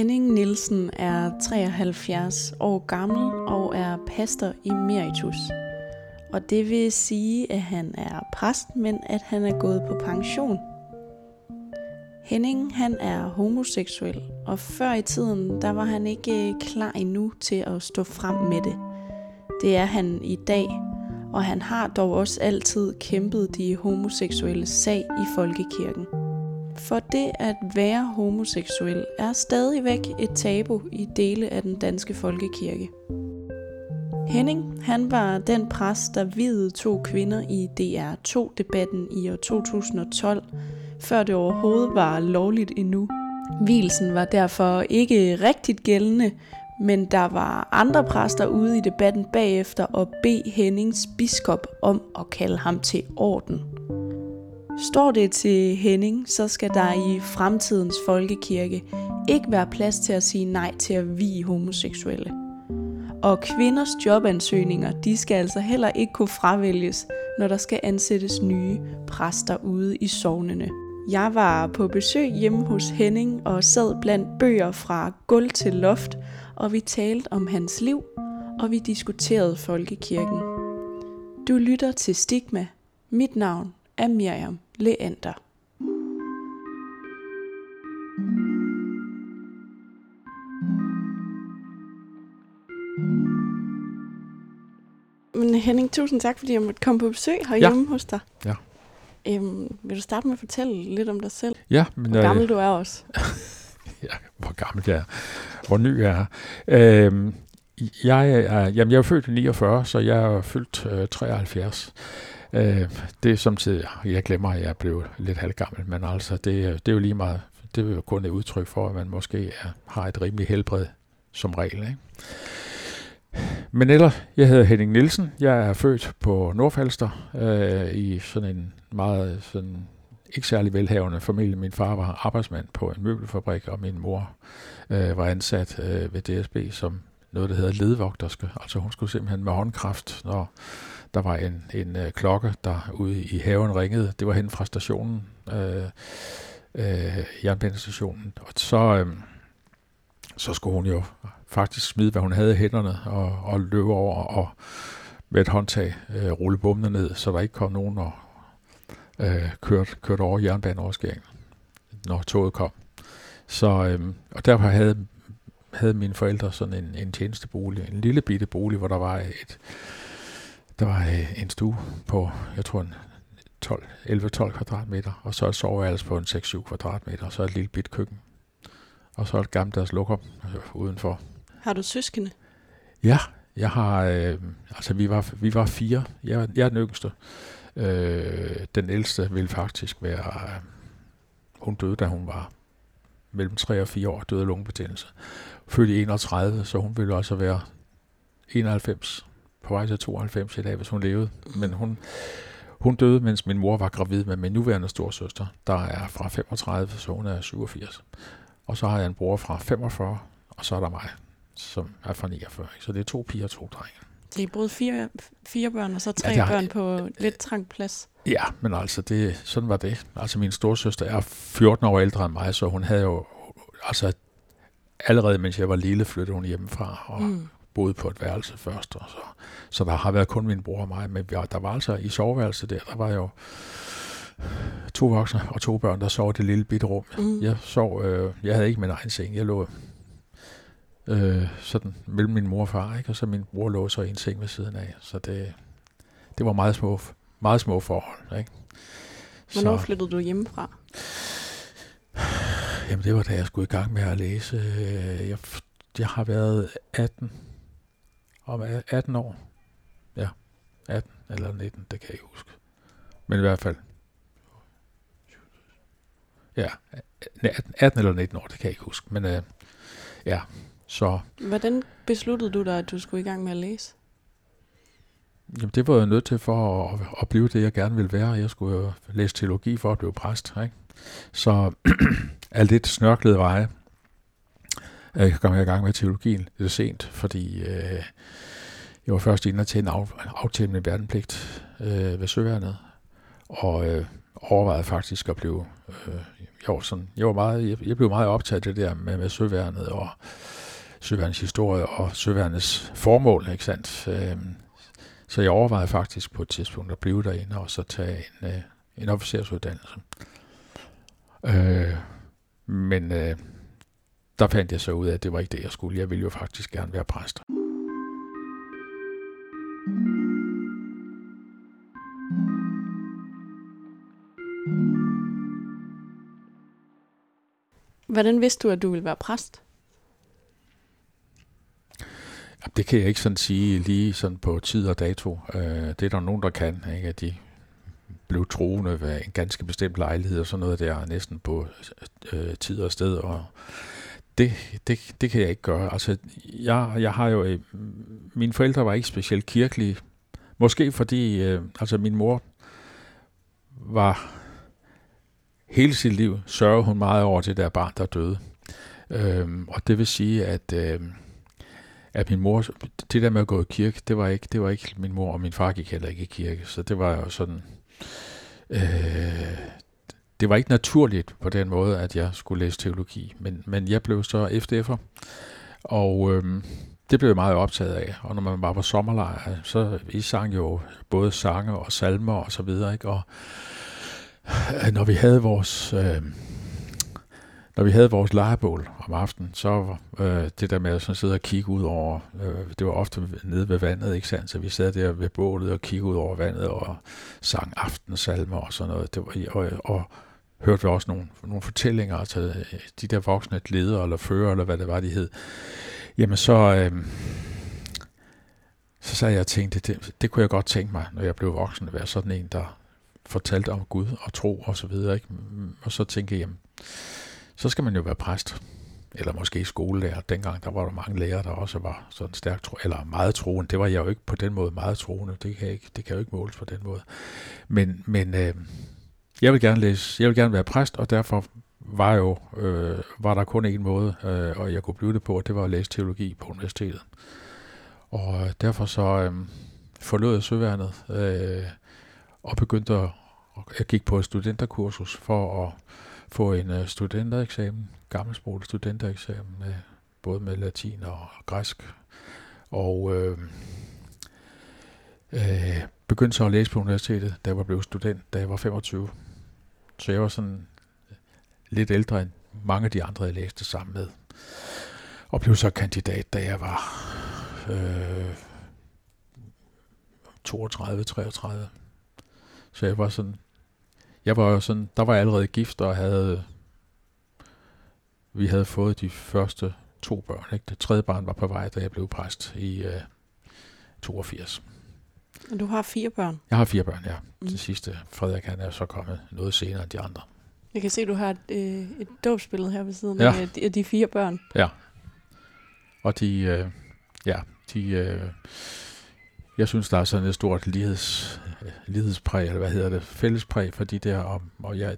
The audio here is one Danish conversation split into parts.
Henning Nielsen er 73 år gammel og er pastor emeritus. Og det vil sige, at han er præst, men at han er gået på pension. Henning, han er homoseksuel, og før i tiden, der var han ikke klar endnu til at stå frem med det. Det er han i dag, og han har dog også altid kæmpet de homoseksuelle sag i Folkekirken. For det at være homoseksuel er stadigvæk et tabu i dele af den danske Folkekirke. Henning, han var den præst, der viede 2 kvinder i DR2-debatten i år 2012, før det overhovedet var lovligt endnu. Vielsen var derfor ikke rigtigt gældende, men der var andre præster ude i debatten bagefter og bede Hennings biskop om at kalde ham til orden. Står det til Henning, så skal der i fremtidens Folkekirke ikke være plads til at sige nej til at vie homoseksuelle. Og kvinders jobansøgninger, de skal altså heller ikke kunne fravælges, når der skal ansættes nye præster ude i sognene. Jeg var på besøg hjemme hos Henning og sad blandt bøger fra gulv til loft, og vi talte om hans liv, og vi diskuterede Folkekirken. Du lytter til Stigma. Mit navn er Miriam Leander. Men Henning, tusind tak, fordi jeg måtte komme på besøg herhjemme hos dig. Ja. Vil du starte med at fortælle lidt om dig selv? Ja. Men hvor gammel du er også. Ja, hvor gammel jeg er. Hvor ny jeg er. Jeg er født i 49, så jeg er fyldt 73. Det er samtidig, jeg glemmer, at jeg blev lidt halvgammel, men altså, det er jo lige meget, det er jo kun et udtryk for, at man måske har et rimeligt helbred som regel, ikke? Men ellers, jeg hedder Henning Nielsen, jeg er født på Nordfalster i sådan en meget sådan, ikke særlig velhavende familie. Min far var arbejdsmand på en møbelfabrik, og min mor var ansat ved DSB som noget, der hedder ledvogterske. Altså hun skulle simpelthen med håndkraft, når der var en klokke, der ude i haven ringede. Det var hen fra stationen, jernbanestationen, og så skulle hun jo faktisk smide, hvad hun havde i hænderne, og løbe over og med et håndtag rulle bommene ned, så der ikke kom nogen og kørte over jernbaneoverskæringen, når toget kom. Så, og derfor havde mine forældre sådan en tjenestebolig, en lille bitte bolig, hvor der var en stue på, jeg tror, 11-12 kvadratmeter, og så et soveværelse på en 6-7 kvadratmeter, og så et lille bit køkken. Og så et gammeldags lukop udenfor. Har du søskende? Ja, jeg har. Altså, vi var 4. Jeg er den yngste. Den ældste ville faktisk være. Hun døde, da hun var mellem 3 og 4 år, døde af lungebetændelse. Født i 31, så hun ville også være 91, på vej til 92 i dag, hvis hun levede. Men hun døde, mens min mor var gravid med min nuværende storsøster, der er fra 35, så hun er 87. Og så har jeg en bror fra 45, og så er der mig, som er fra 49. Så det er 2 piger og 2 drenge. Det er både 4 børn og så 3 børn på lidt trang plads. Ja, men altså, sådan var det. Altså, min storsøster er 14 år ældre end mig, så hun havde jo. Altså, allerede mens jeg var lille, flyttede hun hjemmefra og boede på et værelse først. Og så der har været kun min bror og mig, men der var altså i soveværelset der var jo 2 voksne og 2 børn, der sov i det lille bitte rum. Jeg sov, jeg havde ikke min egen seng. Jeg lå sådan mellem min mor og far, ikke? Og så min bror lå så i en seng ved siden af. Så det var meget små forhold, ikke? Hvornår flyttede du hjemmefra? Jamen det var da jeg skulle i gang med at læse. Jeg har været 18 år. Ja, 18 eller 19, det kan jeg ikke huske. Men i hvert fald. Ja, 18 eller 19 år, det kan jeg ikke huske, men ja, så. Hvordan besluttede du dig, at du skulle i gang med at læse? Jamen, det var jeg nødt til for at blive det, jeg gerne ville være. Jeg skulle jo læse teologi for at blive præst, ikke? Så af lidt snørklede veje kom jeg i gang med teologien lidt sent, fordi jeg var først inde til en aftjent min værnepligt ved Søværnet, og overvejede faktisk at blive... Jeg blev meget optaget af det der med Søværnet og Søværnets historie og Søværnets formål, ikke sandt? Så jeg overvejede faktisk på et tidspunkt at blive derinde og så tage en officersuddannelse. Men der fandt jeg så ud af, at det var ikke det, jeg skulle. Jeg ville jo faktisk gerne være præst. Hvordan vidste du, at du ville være præst? Det kan jeg ikke sådan sige lige sådan på tid og dato. Det er der nogen, der kan, ikke? At de blev troende ved en ganske bestemt lejlighed og sådan noget der, næsten på tid og sted. Og det kan jeg ikke gøre. Altså, jeg har jo... Mine forældre var ikke specielt kirkelige. Måske fordi min mor var... Hele sit liv sørger hun meget over det der barn, der døde. Og det vil sige, at min mor, det der med at gå i kirke, det var ikke min mor, og min far gik heller ikke i kirke. Så det var jo sådan... det var ikke naturligt på den måde, at jeg skulle læse teologi. Men jeg blev så FDF'er, og det blev jeg meget optaget af. Og når man var på sommerlejr, så I sang jo både sange og salmer og så videre, ikke? Og når vi havde vores lejrebål om aftenen, så det der med at sådan sidde og kigge ud over, det var ofte nede ved vandet, ikke sandt? Så vi sad der ved bålet og kiggede ud over vandet og sang aftensalmer og sådan noget. Det var, og hørte vi også nogle fortællinger, altså de der voksne ledere eller fører eller hvad det var, de hed. Jamen så sad jeg og tænkte, det kunne jeg godt tænke mig, når jeg blev voksen, at være sådan en, der fortalte om Gud og tro og så videre, ikke? Og så tænkte jeg, jamen, så skal man jo være præst, eller måske skolelærer. Dengang der var der mange lærere, der også var sådan stærkt eller meget troende. Det var jeg jo ikke på den måde, meget troende. Det kan jo ikke måles på den måde. Men jeg vil gerne læse, jeg vil gerne være præst, og derfor var der kun én måde, og jeg kunne blive det på, og det var at læse teologi på universitetet. Og derfor så forlod jeg Søværnet og begyndte at jeg gik på et studenterkursus for at få en studentereksamen, gammelsproglig studentereksamen, både med latin og græsk. Og begyndte så at læse på universitetet, da jeg blev student, da jeg var 25. Så jeg var sådan lidt ældre end mange af de andre, jeg læste sammen med. Og blev så kandidat, da jeg var 32-33. Så jeg var sådan, der var jeg allerede gift, og vi havde fået de første 2 børn, ikke? Det tredje barn var på vej, da jeg blev præst i 82. Og du har 4 børn? Jeg har 4 børn, ja. Mm. Det sidste, Frederik, han er så kommet noget senere end de andre. Jeg kan se, du har et dåbsbillede her ved siden af de 4 børn. Ja. Og jeg synes, der er sådan et stort lighedspræg, eller hvad hedder det, fællespræg for de der,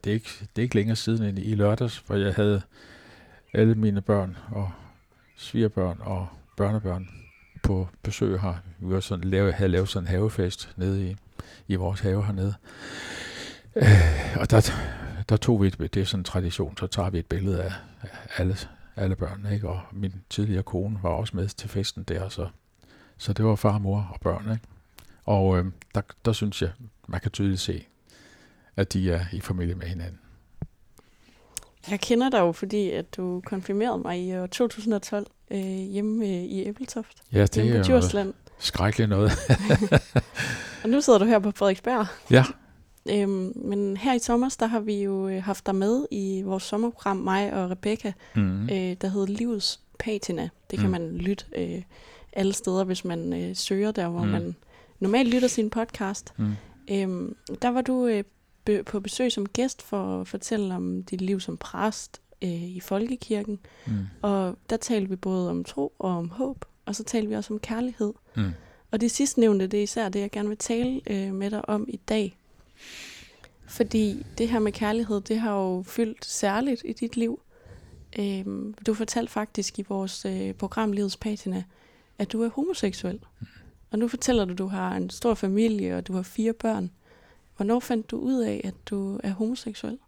det er ikke længere siden end i lørdags, for jeg havde alle mine børn og svigerbørn og børnebørn på besøg her. Vi var sådan, havde lavet sådan en havefest nede i vores have hernede. Og der tog vi det er sådan en tradition, så tager vi et billede af alle børnene, ikke? Og min tidligere kone var også med til festen der, så det var far, mor og børn, ikke? Og der synes jeg, man kan tydeligt se, at de er i familie med hinanden. Jeg kender dig jo, fordi at du konfirmerede mig i år 2012 hjemme i Æbeltoft. Ja, det er jo skrækkeligt noget. Og nu sidder du her på Frederiksberg. Ja. Men her i sommer, der har vi jo haft dig med i vores sommerprogram, mig og Rebekka, der hedder Livets Patina. Det kan man lytte alle steder, hvis man søger der, hvor man normalt lytter sin podcast. Der var du på besøg som gæst for at fortælle om dit liv som præst i Folkekirken. Og der talte vi både om tro og om håb, og så talte vi også om kærlighed. Og det sidstnævnte, det er især det, jeg gerne vil tale med dig om i dag. Fordi det her med kærlighed, det har jo fyldt særligt i dit liv. Du fortalte faktisk i vores program Livets Patina, at du er homoseksuel. Og nu fortæller du har en stor familie, og du har 4 børn. Hvornår fandt du ud af, at du er homoseksuel?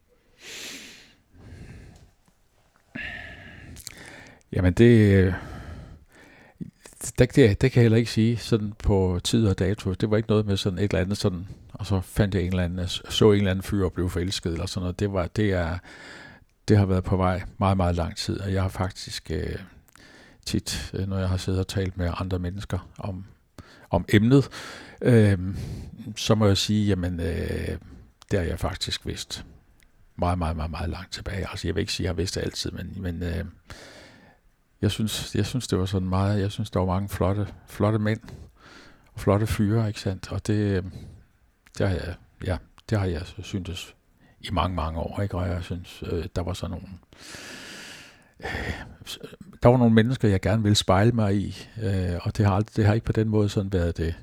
Jamen det kan jeg heller ikke sige sådan på tid og dato. Det var ikke noget med sådan et eller andet sådan, og så fandt jeg en eller anden fyr og blev forelsket eller sådan noget. Det har været på vej meget, meget lang tid, og jeg har faktisk tit, når jeg har siddet og talt med andre mennesker om emnet, så må jeg sige, jamen det har jeg faktisk vidst meget, meget, meget, meget langt tilbage. Altså jeg vil ikke sige, at jeg har vidst det altid, men jeg synes det var sådan meget. Jeg synes der var mange flotte mænd og flotte fyre, ikke sandt? Og det har jeg syntes i mange år, ikke? Og jeg synes der var sådan nogle mennesker, jeg gerne ville spejle mig i, og det har ikke på den måde sådan været det.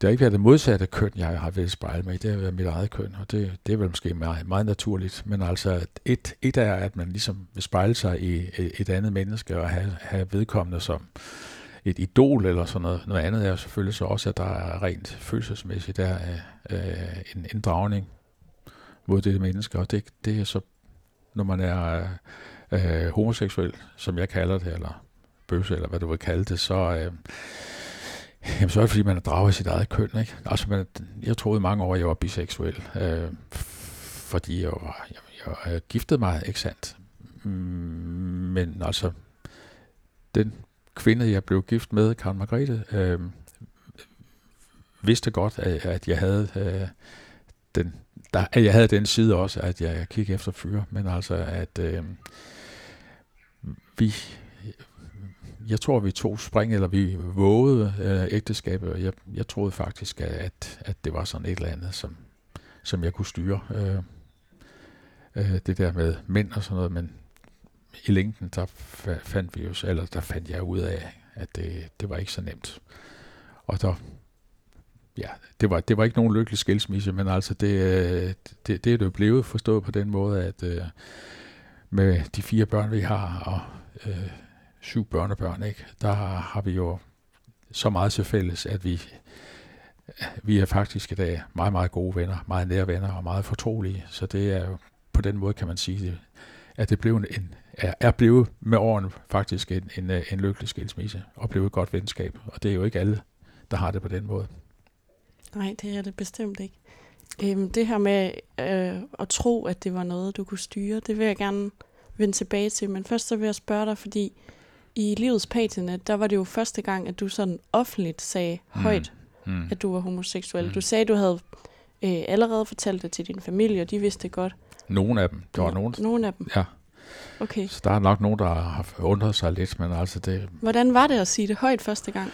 Det har ikke været det modsatte køn, jeg har ville spejle mig i. Det har været mit eget køn, og det er vel måske meget, meget naturligt. Men altså, et er, at man ligesom vil spejle sig i et andet menneske og have vedkommende som et idol eller sådan noget. Noget andet er selvfølgelig så også, at der er rent følelsesmæssigt der er en inddragning mod det menneske, og det er så, når man er homoseksuel, som jeg kalder det, eller bøsse, eller hvad du vil kalde det, så er det, fordi man er draget af sit eget køn, ikke? Altså, jeg troede mange år, at jeg var biseksuel, fordi jeg giftede mig, ikke sandt? Men altså, den kvinde, jeg blev gift med, Karen Margrethe, vidste godt, at jeg havde jeg havde den side også, at jeg kiggede efter fyre, men altså, at jeg tror, vi tog spring, eller vi vågede ægteskabet, og jeg troede faktisk, at det var sådan et eller andet, som jeg kunne styre. Det der med mænd og sådan noget, men i længden, der fandt jeg ud af, at det var ikke så nemt. Og der... Ja, det var ikke nogen lykkelig skilsmisse, men altså det er det jo blevet forstået på den måde, at med de 4 børn, vi har, og 7 børnebørn, ikke, der har vi jo så meget til fælles, at vi er faktisk i dag meget, meget gode venner, meget nære venner og meget fortrolige. Så det er jo på den måde, kan man sige, at det blev er blevet med årene faktisk en lykkelig skilsmisse og blev et godt venskab. Og det er jo ikke alle, der har det på den måde. Nej, det er det bestemt ikke. Det her med at tro, at det var noget, du kunne styre, det vil jeg gerne vende tilbage til. Men først så vil jeg spørge dig, fordi i Livets Patina, der var det jo første gang, at du sådan offentligt sagde højt, at du var homoseksuel. Du sagde, at du havde allerede fortalt det til din familie, og de vidste det godt. Nogle af dem. Der var nogen af dem? Ja. Okay. Så der er nok nogen, der har undret sig lidt, men altså det... Hvordan var det at sige det højt første gang?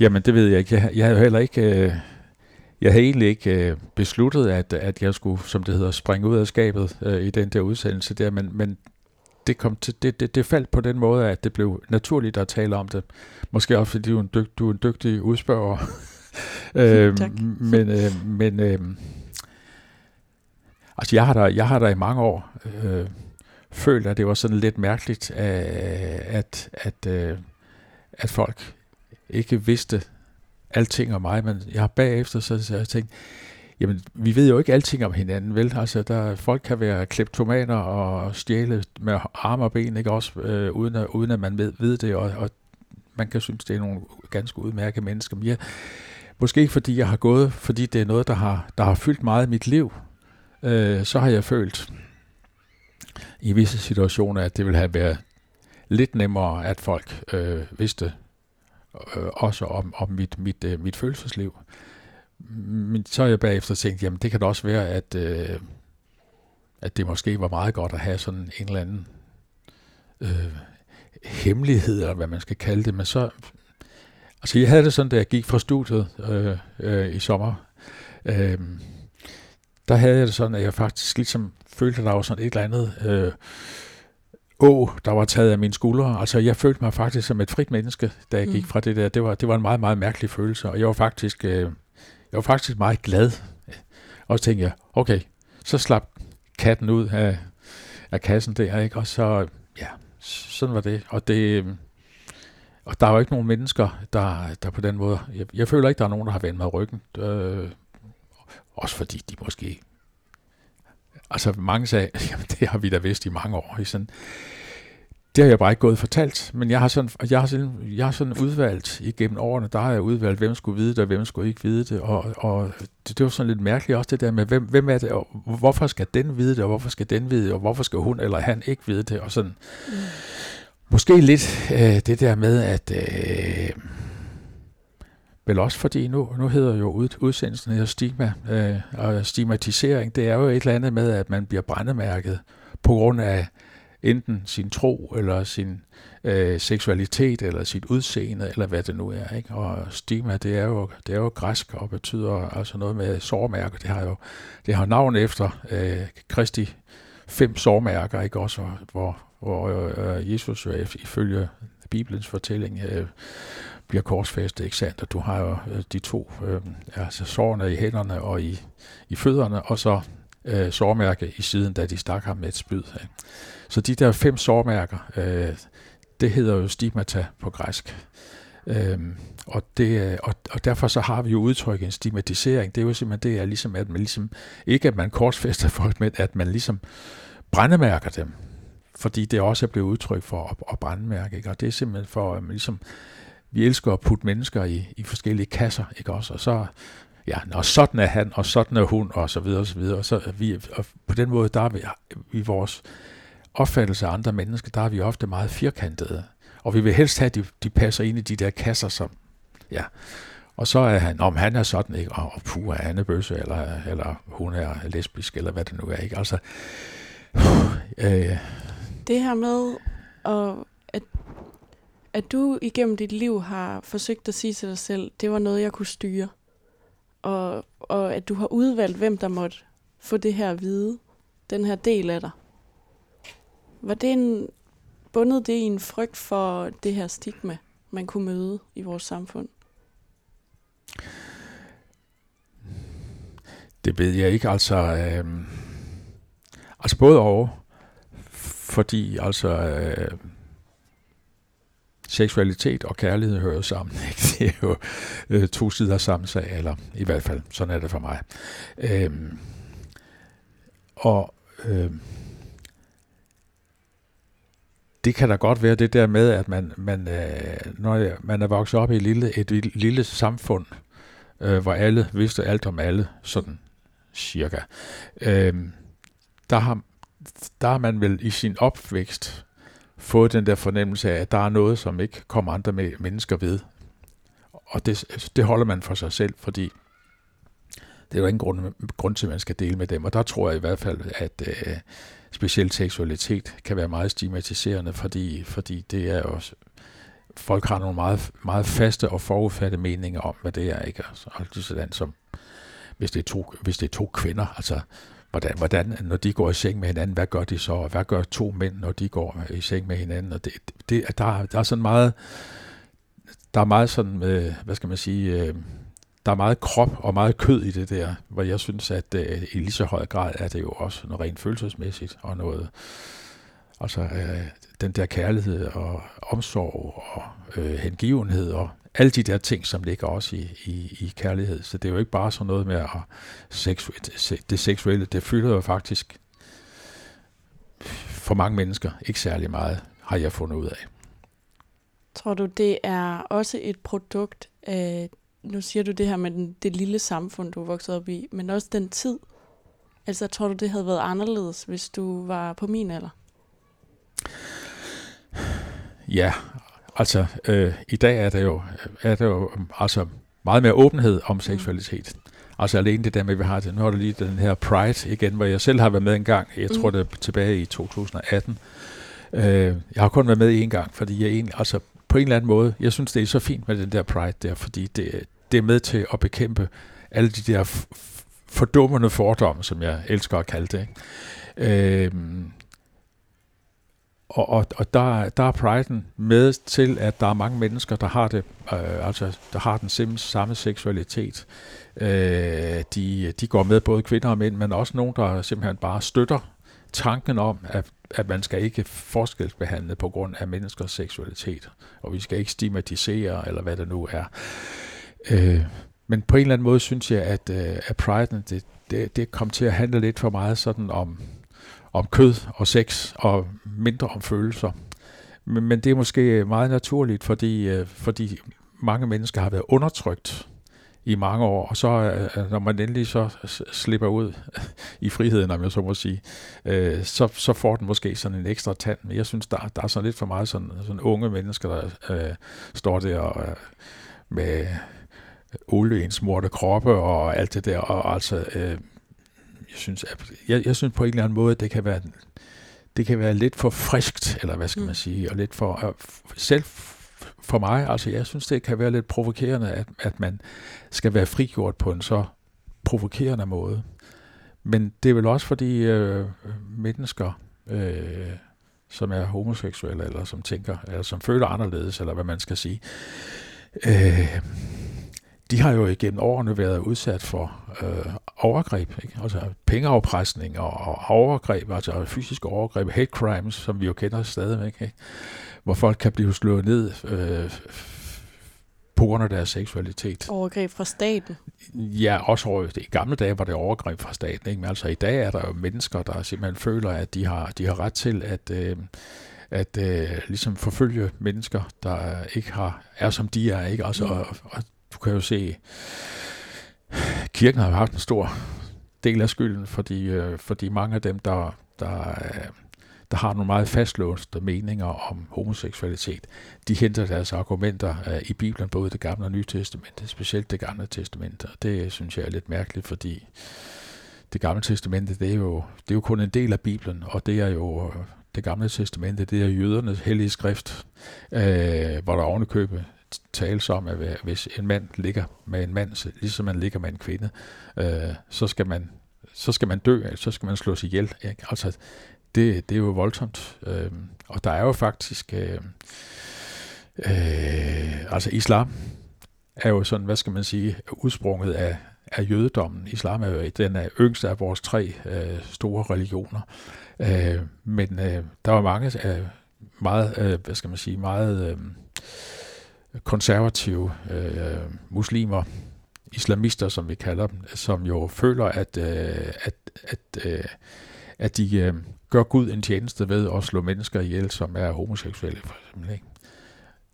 Jamen, det ved jeg ikke. Jeg havde egentlig ikke besluttet, at jeg skulle, som det hedder, springe ud af skabet i den der udsendelse der, men det kom til, det faldt på den måde, at det blev naturligt at tale om det. Måske også, fordi du er en dygtig udspørger. Altså, jeg har da i mange år følt, at det var sådan lidt mærkeligt, at folk ikke vidste alting om mig, men jeg har bagefter så tænkt, jamen vi ved jo ikke alting om hinanden, vel? Altså folk kan være kleptomaner og stjæle med arme og ben, ikke også, uden at man ved det, og man kan synes, det er nogle ganske udmærkede mennesker. Men måske ikke fordi jeg har gået, fordi det er noget, der har fyldt meget i mit liv, så har jeg følt i visse situationer, at det ville have været lidt nemmere, at folk vidste også om mit følelsesliv. Men så har jeg bagefter tænkt, jamen det kan da også være, at det måske var meget godt at have sådan en eller anden hemmelighed, eller hvad man skal kalde det. Men så, altså jeg havde det sådan, da jeg gik fra studiet i sommer, der havde jeg det sådan, at jeg faktisk ligesom følte, at der var sådan et eller andet... der var taget af mine skuldre. Altså, jeg følte mig faktisk som et frit menneske, da jeg gik fra det der. Det var en meget, meget mærkelig følelse, og jeg var faktisk meget glad. Og så tænkte jeg, okay, så slap katten ud af kassen der, ikke? Og så, ja, sådan var det. Og der er jo ikke nogen mennesker, der på den måde... Jeg føler ikke, der er nogen, der har vendt mig ryggen. Også fordi de måske... Altså mange sagde, jamen det har vi da vidst i mange år. Sådan. Det har jeg bare ikke gået fortalt, men jeg har sådan udvalgt igennem årene, der har jeg udvalgt, hvem skulle vide det, og hvem skulle ikke vide det, og det var sådan lidt mærkeligt også det der med, hvem er det, og hvorfor skal den vide det, og hvorfor skal den vide det, og hvorfor skal hun eller han ikke vide det, og sådan. Mm. Måske lidt det der med, at vel også fordi, nu hedder jo udsendelsen her stigma, og stigmatisering, det er jo et eller andet med, at man bliver brændemærket på grund af enten sin tro, eller sin seksualitet, eller sit udseende, eller hvad det nu er. Ikke? Og stigma, det er jo græsk, og betyder altså noget med sårmærker. Det har navn efter Kristi 5 sårmærker, ikke? Også, hvor Jesus jo ifølge Bibelens fortælling bliver korsfæstet, ikke sandt? Og du har jo de 2 altså sårene i hænderne og i fødderne, og så sårmærke i siden, da de stak ham med et spyd. Ikke? Så de der 5 sårmærker, det hedder jo stigmata på græsk. Og derfor så har vi jo udtrykket en stigmatisering. Det er jo simpelthen det, er ligesom, at man ligesom, ikke at man korsfæster folk, men at man ligesom brændemærker dem. Fordi det også er blevet udtryk for at brændemærke. Ikke? Og det er simpelthen for, at man ligesom, vi elsker at putte mennesker i forskellige kasser, ikke også? Og så... Ja, og sådan er han, og sådan er hun, og så videre, og så videre. Og på den måde, der er vi i vores opfattelse af andre mennesker, der er vi ofte meget firkantede. Og vi vil helst have, at de passer ind i de der kasser, som, ja. Og så er han, om han er sådan, ikke, og puh, han er bøsse, eller hun er lesbisk, eller hvad det nu er, ikke? Altså, Det her med, at du igennem dit liv har forsøgt at sige til dig selv, det var noget, jeg kunne styre. Og at du har udvalgt, hvem der måtte få det her at vide, den her del af dig. Var det bundet det i en frygt for det her stigma, man kunne møde i vores samfund? Det ved jeg ikke, altså både og, fordi altså... Seksualitet og kærlighed hører sammen, ikke? Det er jo 2 sider af samme sag, eller i hvert fald, sådan er det for mig. Det kan da godt være det der med, at man er vokset op i et lille samfund, hvor alle vidste alt om alle, sådan cirka. Der har man vel i sin opvækst fået den der fornemmelse af, at der er noget, som ikke kommer andre mennesker ved. Og det holder man for sig selv, fordi det er jo ingen grund til, at man skal dele med dem. Og der tror jeg i hvert fald, at specielt seksualitet kan være meget stigmatiserende, fordi det er jo... Folk har nogle meget, meget faste og forudfattede meninger om, hvad det er, ikke? Altså sådan som, hvis det er to kvinder, altså... Hvordan, når de går i seng med hinanden, hvad gør de så? Og hvad gør 2 mænd, når de går i seng med hinanden? Og der er sådan meget, der er meget sådan, hvad skal man sige, der er meget krop og meget kød i det der, hvor jeg synes, at i lige så høj grad er det jo også noget rent følelsesmæssigt og noget, altså den der kærlighed og omsorg og hengivenhed og alle de der ting, som ligger også i kærlighed. Så det er jo ikke bare sådan noget med at det seksuelle. Det fylder jo faktisk for mange mennesker ikke særlig meget, har jeg fundet ud af. Tror du, det er også et produkt af, nu siger du det her med det lille samfund, du er vokset op i, men også den tid? Altså, tror du, det havde været anderledes, hvis du var på min alder? Ja, altså, i dag er der jo altså meget mere åbenhed om seksualitet. Altså alene det der med, at vi har det. Nu har du lige den her Pride igen, hvor jeg selv har været med en gang. Jeg tror, det er tilbage i 2018. Jeg har kun været med en gang, fordi jeg egentlig, altså på en eller anden måde, jeg synes, det er så fint med den der Pride der, fordi det er med til at bekæmpe alle de der fordummende fordomme, som jeg elsker at kalde det. Og der er priden med til, at der er mange mennesker, der har det, altså der har den simpelthen samme seksualitet. De går med både kvinder og mænd, men også nogen, der simpelthen bare støtter tanken om, at man skal ikke forskelsbehandle på grund af menneskers seksualitet, og vi skal ikke stigmatisere eller hvad det nu er. Men på en eller anden måde synes jeg, at Pride, det kom til at handle lidt for meget sådan om kød og sex og mindre om følelser. Men det er måske meget naturligt, fordi mange mennesker har været undertrykt i mange år, og så når man endelig så slipper ud i friheden, om jeg så må sige, så får den måske sådan en ekstra tand. Men jeg synes, der er sådan lidt for meget sådan unge mennesker, der står der og, med olieinsmurte kroppe og alt det der, og altså jeg synes på en eller anden måde, det kan være lidt for friskt, eller hvad skal man sige, og lidt for selv for mig, altså jeg synes, det kan være lidt provokerende, at man skal være frigjort på en så provokerende måde. Men det er vel også fordi mennesker, som er homoseksuelle, eller som tænker, eller som føler anderledes, eller hvad man skal sige, de har jo igennem årene været udsat for overgreb, ikke? Altså pengeafpresning og overgreb, altså fysiske overgreb, hate crimes, som vi jo kender stadigvæk, ikke? Hvor folk kan blive slået ned på grund af deres seksualitet. Overgreb fra staten? Ja, også i gamle dage var det overgreb fra staten, ikke? Men altså i dag er der jo mennesker, der simpelthen føler, at de har ret til at ligesom forfølge mennesker, der ikke er som de er, ikke? Altså og du kan jo se, kirken har haft en stor del af skylden, fordi mange af dem, der har nogle meget fastlåste meninger om homoseksualitet, de henter deres argumenter i Bibelen, både det gamle og nye testamente, specielt det gamle testamente. Og det synes jeg er lidt mærkeligt, fordi det gamle testamente, det er jo kun en del af Bibelen, og det er jo... Det gamle testamente, det er jødernes hellige skrift, hvor der ovenikøbet tales om, at hvis en mand ligger med en mand, ligesom man ligger med en kvinde, så skal man dø, så skal man slås ihjel. Ikke? Altså, det er jo voldsomt. Og der er jo faktisk... altså, islam er jo sådan, hvad skal man sige, udsprunget af jødedommen. Islam er jo den yngste af vores tre store religioner. Men der var mange meget, hvad skal man sige, meget konservative muslimer, islamister, som vi kalder dem, som jo føler, at de gør Gud en tjeneste ved at slå mennesker ihjel, som er homoseksuelle, for eksempel, ikke?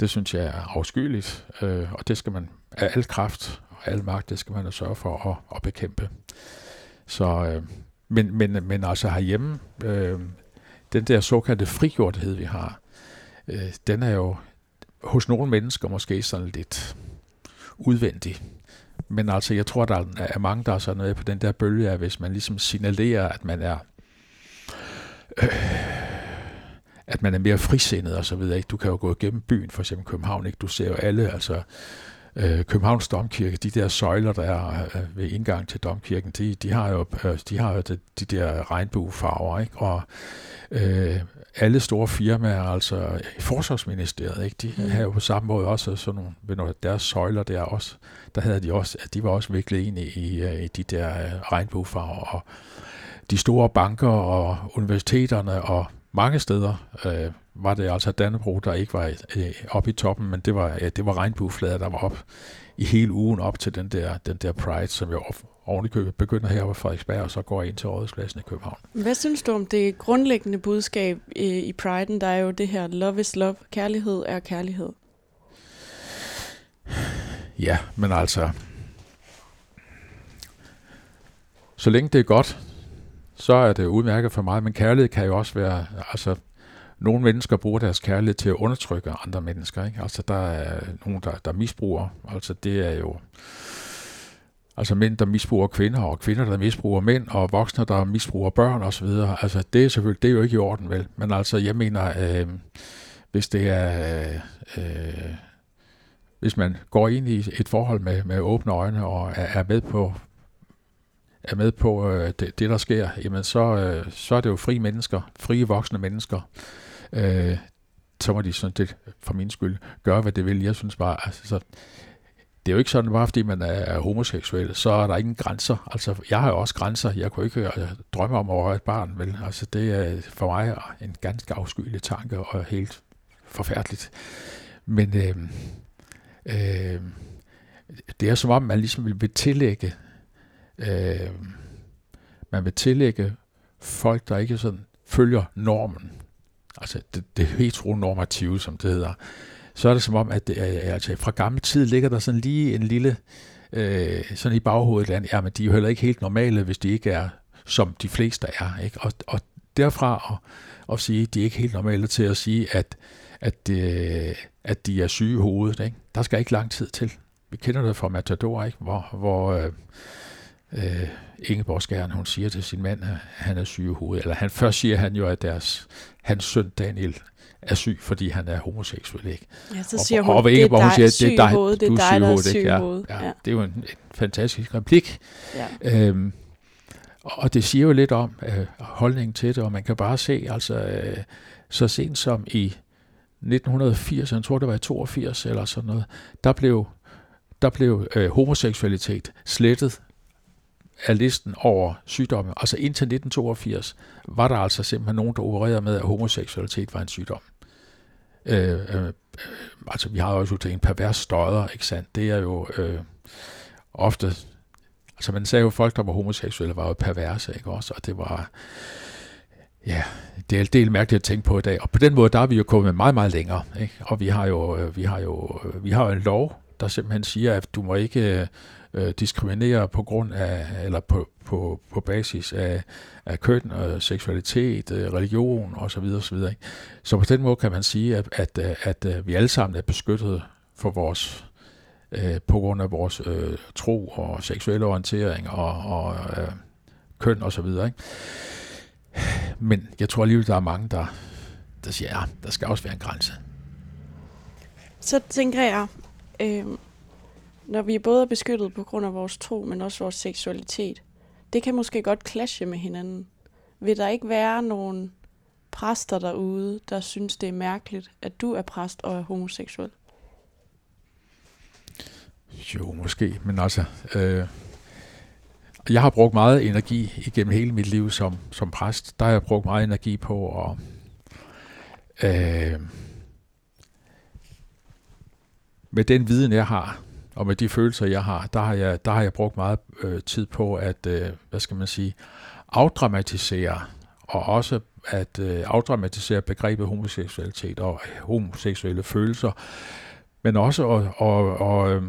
Det synes jeg er afskyeligt, og det skal man af al kraft og al magt, det skal man sørge for at bekæmpe. Så... Men altså herhjemme, den der såkaldte frigjorthed, vi har, den er jo hos nogle mennesker måske sådan lidt udvendig. Men altså, jeg tror, der er mange, der er sådan noget på den der bølge, at hvis man ligesom signalerer, at man er mere frisindet og så videre, ikke? Du kan jo gå igennem byen, for eksempel København, ikke? Du ser jo alle, altså... Københavns Domkirke, de der søjler, der er ved indgang til domkirken, de har jo de der regnbuefarver, ikke? Og alle store firmaer, altså Forsvarsministeriet, ikke? De havde jo på samme måde også sådan nogle, deres søjler der også, der havde de også, at de var også viklet ind i de der regnbuefarver, og de store banker og universiteterne og mange steder var det altså Dannebrog, der ikke var oppe i toppen, men det var regnbueflader, der var op i hele ugen op til den der Pride, som jo ovenikøbet begynder her på Frederiksberg, og så går ind til rådhuspladsen i København. Hvad synes du om det grundlæggende budskab i Priden, der er jo det her love is love, kærlighed er kærlighed? Ja, men altså, så længe det er godt, så er det udmærket for mig, men kærlighed kan jo også være, altså nogle mennesker bruger deres kærlighed til at undertrykke andre mennesker, ikke? Altså der er nogen, der misbruger, altså det er jo, altså mænd, der misbruger kvinder, og kvinder, der misbruger mænd, og voksne, der misbruger børn osv., altså det er selvfølgelig, det er jo ikke i orden, vel, men altså jeg mener, hvis det er, hvis man går ind i et forhold med åbne øjne, og er med på det, der sker, jamen så er det jo frie mennesker, frie voksne mennesker. Så må de sådan lidt, for min skyld, gøre, hvad det vil. Jeg synes bare, altså, så, det er jo ikke sådan, bare fordi man er homoseksuel, så er der ingen grænser. Altså, jeg har jo også grænser. Jeg kunne ikke drømme om at røre et barn, vel? Altså, det er for mig en ganske afskyelig tanke, og helt forfærdeligt. Men det er som om, man ligesom vil tillægge, man vil tillægge folk, der ikke sådan følger normen, altså det heteronormative, som det hedder, så er det som om, at det er, altså, fra gammel tid ligger der sådan lige en lille, sådan i baghovedet, at ja, men de er jo heller ikke helt normale, hvis de ikke er, som de fleste er, ikke? Og derfra at sige, at de er ikke helt normale, til at sige, at de er syge i hovedet, ikke? Der skal ikke lang tid til. Vi kender det fra Matador, ikke? hvor Ingeborg Skærn, hun siger til sin mand, at han er syg i hovedet. Eller han, først siger han jo, at hans søn Daniel er syg, fordi han er homoseksuel, ikke? Ja, så siger hun, det er dig, syg i hovedet, det er dig, der er syg i hovedet. Ja, ja. Det er jo en fantastisk replik. Ja. Og det siger jo lidt om holdningen til det, og man kan bare se, altså så sent som i 1980, jeg tror det var i 82 eller sådan noget, der blev homoseksualitet slettet af listen over sygdomme. Altså indtil 1982 var der altså simpelthen nogen, der opererede med, at homoseksualitet var en sygdom. Altså vi har også en pervers støder, ikke sandt? Det er jo ofte... Altså man sagde jo, folk, der var homoseksuelle, var jo perverse, ikke også? Og det var... Ja, det er en del mærkeligt at tænke på i dag. Og på den måde, der er vi jo kommet meget, meget længere, ikke? Og vi har jo en lov, der simpelthen siger, at du må ikke diskriminere på grund af, eller på basis af køn, seksualitet, religion osv. osv. Ikke? Så på den måde kan man sige, at vi alle sammen er beskyttet for vores... på grund af vores tro og seksuelle orientering og køn og så videre, ikke? Men jeg tror alligevel, der er mange, der siger, ja, der skal også være en grænse. Så tænker jeg, når vi både er beskyttet på grund af vores tro, men også vores seksualitet, det kan måske godt clashe med hinanden. Vil der ikke være nogen præster derude, der synes, det er mærkeligt, at du er præst og er homoseksuel? Jo, måske, men altså, jeg har brugt meget energi igennem hele mit liv som præst. Der har jeg brugt meget energi på at med den viden, jeg har, og med de følelser, jeg har, der har jeg brugt meget tid på at, afdramatisere, og også at afdramatisere begrebet homoseksualitet og homoseksuelle følelser, men også at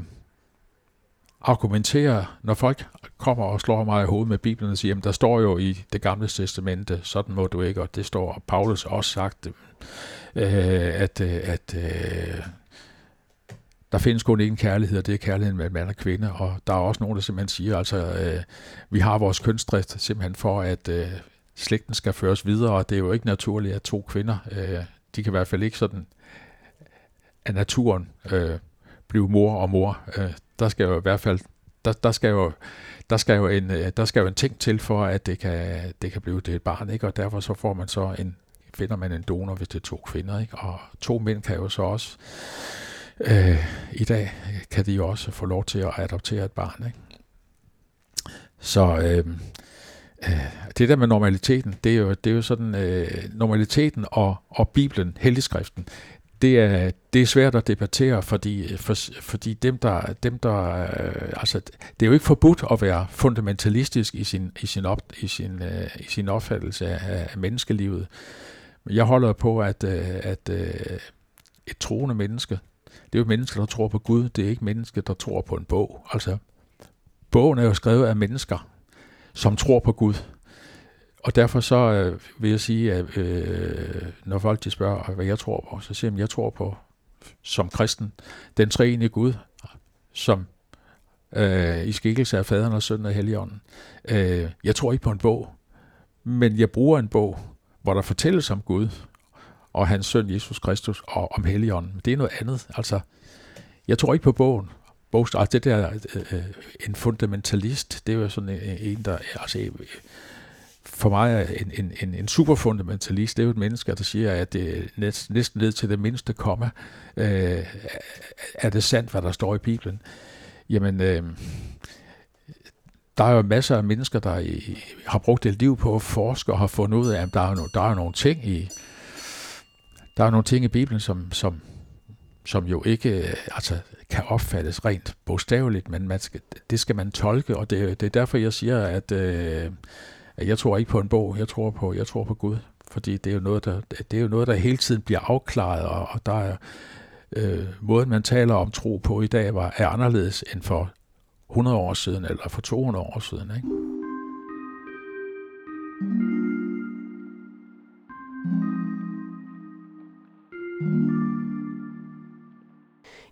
argumentere, når folk kommer og slår mig i hovedet med Bibelen og siger, jamen der står jo i Det Gamle Testamente, sådan må du ikke, og det står, og Paulus også sagt, at der findes kun én kærlighed, og det er kærligheden mellem mand og kvinde, og der er også nogen, der simpelthen siger, altså vi har vores kønsdrift simpelthen for, at slægten skal føres videre, og det er jo ikke naturligt, at to kvinder, de kan i hvert fald ikke sådan af naturen blive mor og mor. Der skal jo i hvert fald der skal jo en ting til for, at det kan blive det et barn, ikke? Og derfor så får man så finder man en donor, hvis det er to kvinder, ikke? Og to mænd kan jo så også i dag kan de jo også få lov til at adoptere et barn, ikke? Så det der med normaliteten, det er jo sådan normaliteten og Bibelen, helligskriften. Det er svært at debattere, fordi dem der altså det er jo ikke forbudt at være fundamentalistisk i sin opfattelse af menneskelivet. Men jeg holder på at et troende menneske, det er jo et menneske, der tror på Gud, det er ikke menneske, der tror på en bog. Altså bogen er jo skrevet af mennesker, som tror på Gud. Og derfor så vil jeg sige, at når folk de spørger, hvad jeg tror på, så siger jeg, at jeg tror på, som kristen, den treenige Gud, som i skikkelse af Faderen og Sønnen og Helligånden. Jeg tror ikke på en bog, men jeg bruger en bog, hvor der fortælles om Gud og hans søn Jesus Kristus og om Helligånden. Det er noget andet. Altså, jeg tror ikke på bogen. Altså, det der en fundamentalist, det er jo sådan en der... Altså, for mig er en superfundamentalist, det er jo et menneske, der siger, at det næsten ned til det mindste komma, er det sandt, hvad der står i Bibelen? Jamen, der er jo masser af mennesker, der har brugt et liv på at forske og har fundet ud af, at der er nogle ting i Bibelen, som som jo ikke altså, kan opfattes rent bogstaveligt, men det skal man tolke, og det er derfor, jeg siger, at jeg tror ikke på en bog, jeg tror på Gud, fordi det er jo noget, der hele tiden bliver afklaret, og der er måden, man taler om tro på i dag, er anderledes end for 100 år siden, eller for 200 år siden, ikke?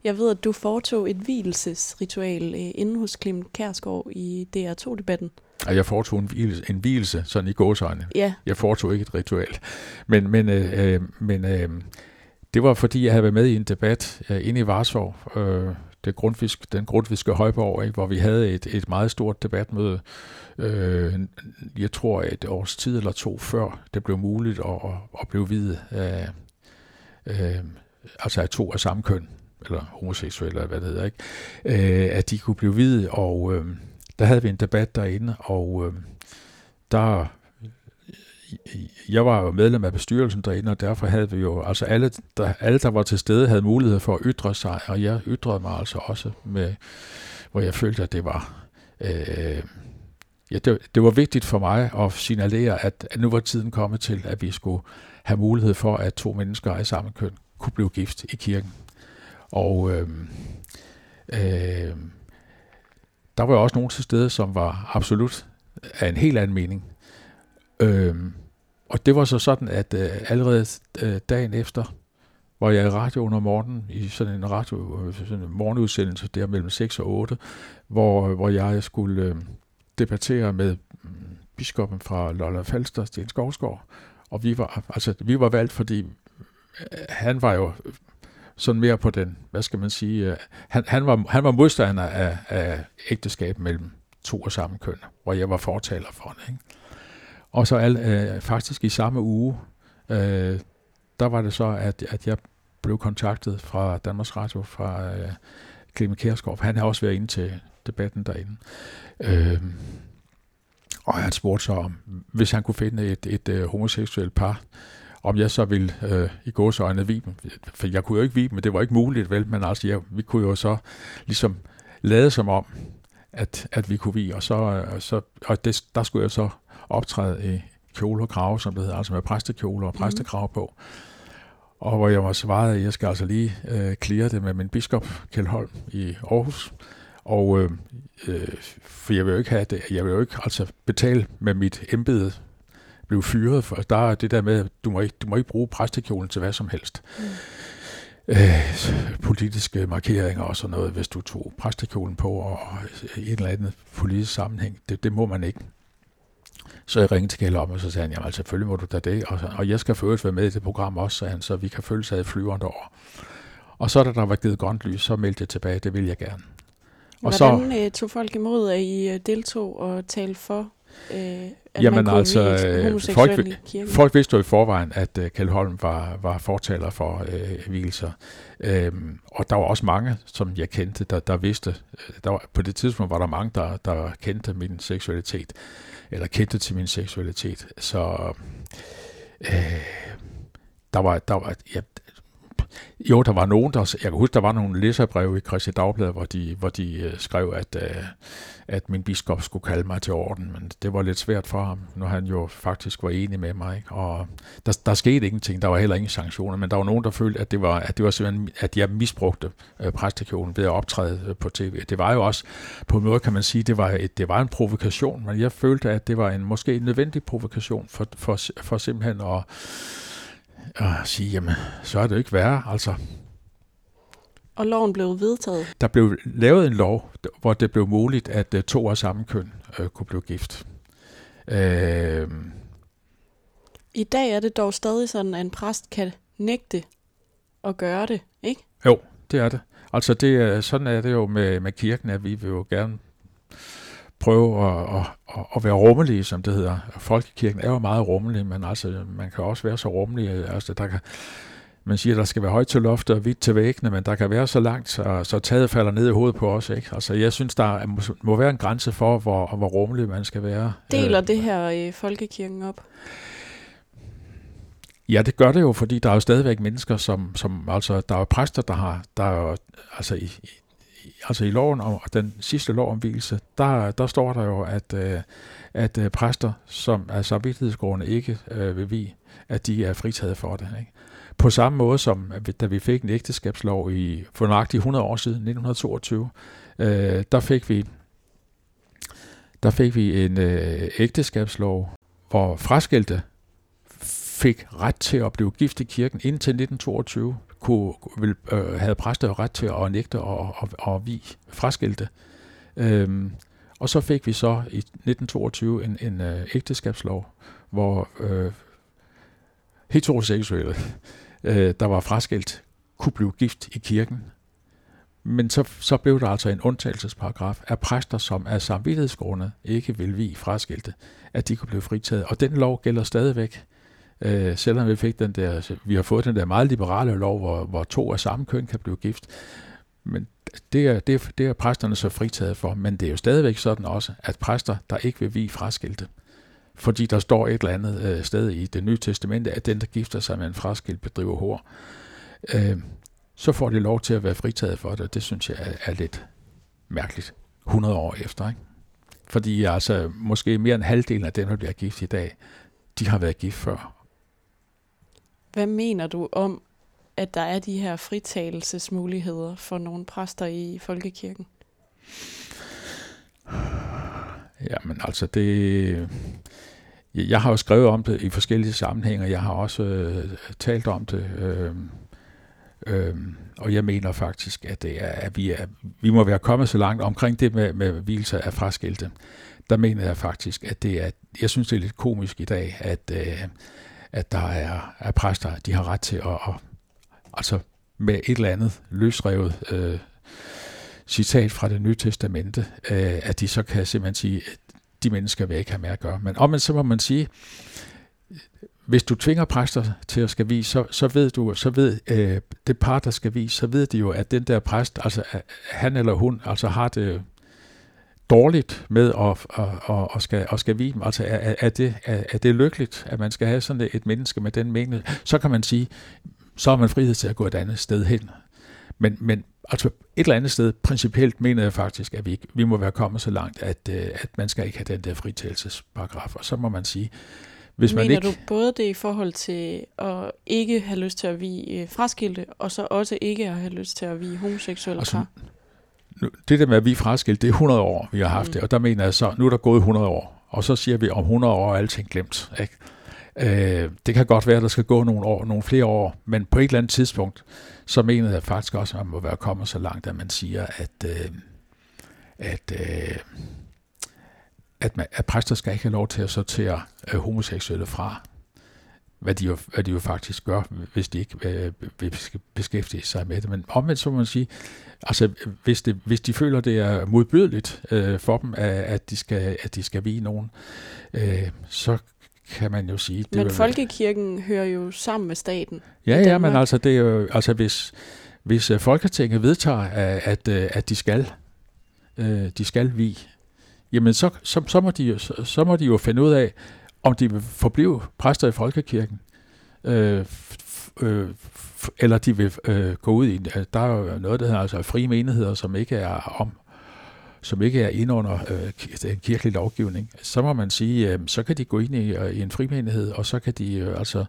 Jeg ved, at du foretog et vielsesritual inde hos Klemens Kierskov i DR2-debatten. Jeg foretog en vielse, sådan i gåseøjne. Ja. Jeg foretog ikke et ritual. Men det var, fordi jeg havde været med i en debat inde i Vartov, den grundtvigske højborg, ikke, hvor vi havde et meget stort debatmøde, jeg tror et års tid eller to før det blev muligt at blive viet af altså af to af samme køn, eller homoseksuelle, eller hvad det hedder, ikke? At de kunne blive viet, og der havde vi en debat derinde, og jeg var jo medlem af bestyrelsen derinde, og derfor havde vi jo, altså alle, der var til stede, havde mulighed for at ytre sig, og jeg ytrede mig altså også med, hvor jeg følte, at det var, det var vigtigt for mig at signalere, at nu var tiden kommet til, at vi skulle have mulighed for, at to mennesker af samme køn kunne blive gift i kirken. Og der var også nogen til stede, som var absolut af en helt anden mening. Og det var så sådan, at allerede dagen efter var jeg i radioen om morgenen, i sådan en morgenudsendelse der mellem 6 og 8, hvor jeg skulle debattere med biskoppen fra Lolland-Falster, Sten Skovsgaard. Og vi var valgt, fordi han var jo sådan mere på den, hvad skal man sige, han var modstander af ægteskab mellem to og samme køn, hvor jeg var fortaler for det, ikke? Og så faktisk i samme uge, der var det så, at jeg blev kontaktet fra Danmarks Radio, fra Klemens Kierskov. Han har også været inde til debatten derinde. Og han spurgte så om, hvis han kunne finde et homoseksuelt par, om jeg så ville i gåseøjne vie dem. For jeg kunne jo ikke vie dem, men det var ikke muligt, vel? Men altså, vi kunne jo så ligesom lade som om, at vi kunne vie, og der skulle jeg så optræde i kjole og krave, som det hedder, altså med præstekjole og præstekrave på. Og hvor jeg var svaret, at jeg skal altså lige cleare det med min biskop, Kjeld Holm, i Aarhus. Og for jeg vil jo ikke have det, jeg vil jo ikke altså betale med mit embede, blev fyret, for der er det der med, at du må ikke bruge præstekjolen til hvad som helst. Politiske markeringer og sådan noget, hvis du tog præstekjolen på og et eller andet politisk sammenhæng, det må man ikke. Så jeg ringte til Kjeld op, og så sagde han, jamen selvfølgelig må du da det, og jeg skal forøvrigt være med i det program også, sagde han, så vi kan følge sig i flyveren derovre. Og så da der var givet grønt lys, så meldte jeg tilbage, det vil jeg gerne. Og hvordan så tog folk imod, at I deltog og talte for? Jamen altså, folk vidste jo i forvejen, at Kjeld Holm var fortaler for vielser. Og der var også mange, som jeg kendte, der vidste. På det tidspunkt var der mange, der kendte min seksualitet, eller kendte til min seksualitet. Så der var ja, jo, der var nogen, jeg kan huske, der var nogle læserbreve i Kristeligt Dagblad, hvor de skrev, at min biskop skulle kalde mig til orden, men det var lidt svært for ham, når han jo faktisk var enig med mig, ikke? Og der skete ingenting, der var heller ingen sanktioner, men der var nogen, der følte, at det var simpelthen, at jeg misbrugte præstekjolen ved at optræde på tv. Det var jo også, på en måde kan man sige, det var en provokation, men jeg følte, at det var en måske en nødvendig provokation for simpelthen at og sige, jamen, så er det jo ikke værre, altså. Og loven blev vedtaget? Der blev lavet en lov, hvor det blev muligt, at to af samme køn kunne blive gift. I dag er det dog stadig sådan, at en præst kan nægte at gøre det, ikke? Jo, det er det. Altså, sådan er det jo med kirken, at vi vil jo gerne prøve at være rummelige, som det hedder. Folkekirken er jo meget rummelig, men altså, man kan også være så rummelig. Altså, man siger, der skal være højt til loftet og vidt til væggene, men der kan være så langt, så taget falder ned i hovedet på os, ikke? Altså, jeg synes, der må være en grænse for, hvor rummelig man skal være. Deler det her folkekirken op? Ja, det gør det jo, fordi der er jo stadigvæk mennesker, som altså, der er præster, der har, i loven om den sidste lov om vielse, der står der jo, at præster, som af samvittighedsgrunde ikke vil vie, at de er fritaget for det, ikke? På samme måde som, da vi fik en ægteskabslov for nøjagtigt 100 år siden, 1922, der fik vi en ægteskabslov, hvor fraskilte fik ret til at blive gift i kirken indtil 1922, havde præster ret til at nægte og vie fraskilte. Og så fik vi så i 1922 en ægteskabslov, hvor heteroseksuelle, der var fraskilt, kunne blive gift i kirken. Men så blev der altså en undtagelsesparagraf af præster, som af samvittighedsgrunde ikke vil vie fraskilte, at de kunne blive fritaget. Og den lov gælder stadigvæk. Selvom vi har fået den der meget liberale lov, hvor to af samme køn kan blive gift, men det er præsterne så fritaget for. Men det er jo stadigvæk sådan også, at præster, der ikke vil vie fraskilte, fordi der står et eller andet sted i Det Nye Testamente, at den, der gifter sig med en fraskilt, bedriver hår, så får de lov til at være fritaget for det. Det synes jeg er lidt mærkeligt 100 år efter, ikke? Fordi altså måske mere end halvdelen af dem, der bliver gift i dag, de har været gift før. Hvad mener du om, at der er de her fritagelsesmuligheder for nogle præster i folkekirken? Jamen altså det... Jeg har jo skrevet om det i forskellige sammenhænge, og jeg har også talt om det. Og jeg mener faktisk, at, vi må være kommet så langt omkring det med vielser af fraskilte. Der mener jeg faktisk, at jeg synes, det er lidt komisk i dag, at der er præster, de har ret til at altså med et eller andet løsrevet citat fra Det Nye Testamente, at de så kan simpelthen sige, at de mennesker vil ikke have med at gøre. Men omvendt så må man sige, hvis du tvinger præster til at skal vie, så ved det par, der skal vie, så ved de jo, at den der præst, altså han eller hun, altså har det dårligt med at skal vie dem. Altså er det lykkeligt, at man skal have sådan et menneske med den mening? Så kan man sige, så har man frihed til at gå et andet sted hen. Men altså et eller andet sted, principielt mener jeg faktisk, at vi må være kommet så langt, at man skal ikke have den der fritagelsesparagraf. Og så må man sige, hvis man ikke... Mener du både det i forhold til at ikke have lyst til at vie fraskilte, og så også ikke at have lyst til at vie homoseksuelle par? Det der med at vi fraskilt, det er 100 år, vi har haft det, og der mener jeg så, nu er der gået 100 år, og så siger vi om 100 år, alting glemt, ikke? Det kan godt være, at der skal gå nogle år, nogle flere år, men på et eller andet tidspunkt, så mener jeg faktisk også, at man må være kommet så langt, at man siger, at præster skal ikke have lov til at sortere homoseksuelle fra, hvad de jo faktisk gør, hvis de ikke vil beskæftige sig med det. Men omvendt så må man sige, altså hvis de føler, det er modbydeligt for dem, at de skal vie nogen, så kan man jo sige... Det men folkekirken hører jo sammen med staten. Ja, men altså, det er jo, altså hvis Folketinget vedtager, at de skal vie, jamen så må de jo finde ud af, om de vil forblive præster i folkekirken, eller de vil gå ud i... Der er jo noget, der hedder altså frie menigheder, som ikke er ind under den kirkelige lovgivning. Så må man sige, så kan de gå ind i en fri menighed, og så kan de altså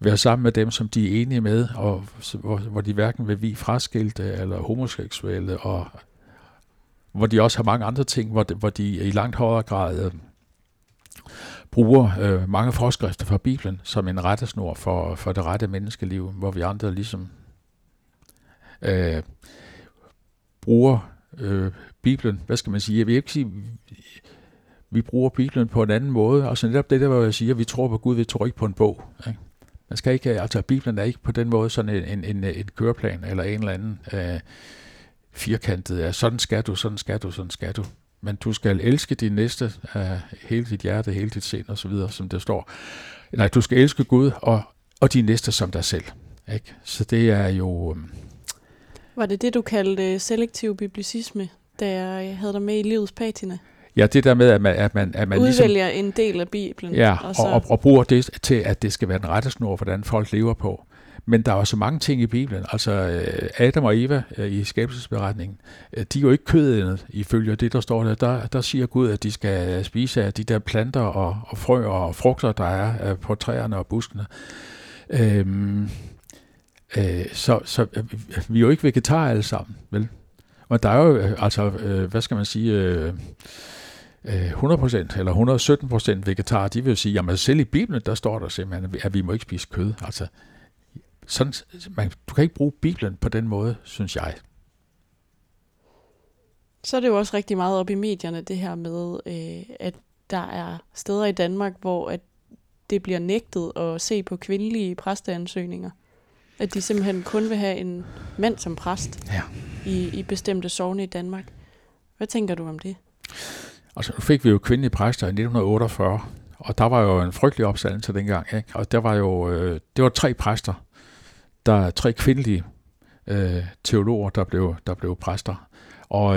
være sammen med dem, som de er enige med, og hvor de hverken vil vie fraskilte eller homoseksuelle, og hvor de også har mange andre ting, hvor de i langt højere grad... bruger mange forskrifter fra Bibelen som en rettesnor for det rette menneskeliv, hvor vi andre ligesom bruger Bibelen. Hvad skal man sige? Jeg vil ikke sige, vi bruger Bibelen på en anden måde. Altså netop det der, hvor jeg siger, vi tror på Gud, vi tror ikke på en bog, ikke? Man skal ikke, altså Bibelen er ikke på den måde sådan en køreplan eller en eller anden firkantet. Ja, sådan skal du. Men du skal elske din næste af hele dit hjerte, hele dit sind og så videre, som det står. Nej, du skal elske Gud og din næste som dig selv, ikke? Så det er jo... Var det det, du kaldte selektiv biblicisme, da jeg havde dig med i Livets Patina? Ja, det der med, at man udvælger ligesom, en del af Bibelen. Ja, og bruger det til, at det skal være en rettesnor, hvordan folk lever på. Men der er også mange ting i Bibelen. Altså Adam og Eva i skabelsesberetningen, de er jo ikke kødædende ifølge det, der står der. Der siger Gud, at de skal spise af de der planter og frø og frugter, der er på træerne og buskene. Så vi er jo ikke vegetarer alle sammen, vel? Men der er jo, altså, hvad skal man sige, 100% eller 117% vegetarer, de vil jo sige, jamen selv i Bibelen, der står der simpelthen, at vi må ikke spise kød. Altså, sådan, du kan ikke bruge Bibelen på den måde, synes jeg. Så er det jo også rigtig meget op i medierne, det her med, at der er steder i Danmark, hvor at det bliver nægtet at se på kvindelige præsteansøgninger. At de simpelthen kun vil have en mand som præst i bestemte sogne i Danmark. Hvad tænker du om det? Altså, nu fik vi jo kvindelige præster i 1948, og der var jo en frygtelig opstandelse dengang, ikke? Og der var jo, det var 3 præster, tre kvindelige teologer, der blev præster. Og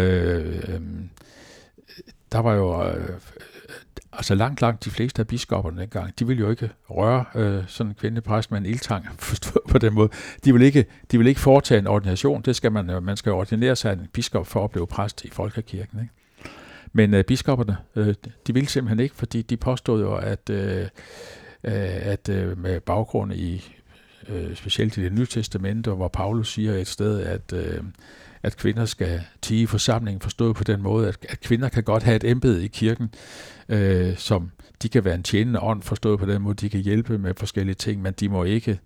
der var jo... Altså langt de fleste af biskopperne dengang, de ville jo ikke røre sådan en kvindelig præst med en ildtang, forstået på den måde. De ville ikke foretage en ordination. Det skal man skal ordinere sig en biskop for at blive præst i Folkekirken, ikke? Men biskopperne, de ville simpelthen ikke, fordi de påstod jo, at med baggrund i specielt i Det Nye Testamente, hvor Paulus siger et sted, at kvinder skal tie i forsamlingen, forstået på den måde, at kvinder kan godt have et embede i kirken, som de kan være en tjenende ånd, forstået på den måde, de kan hjælpe med forskellige ting, men de må ikke,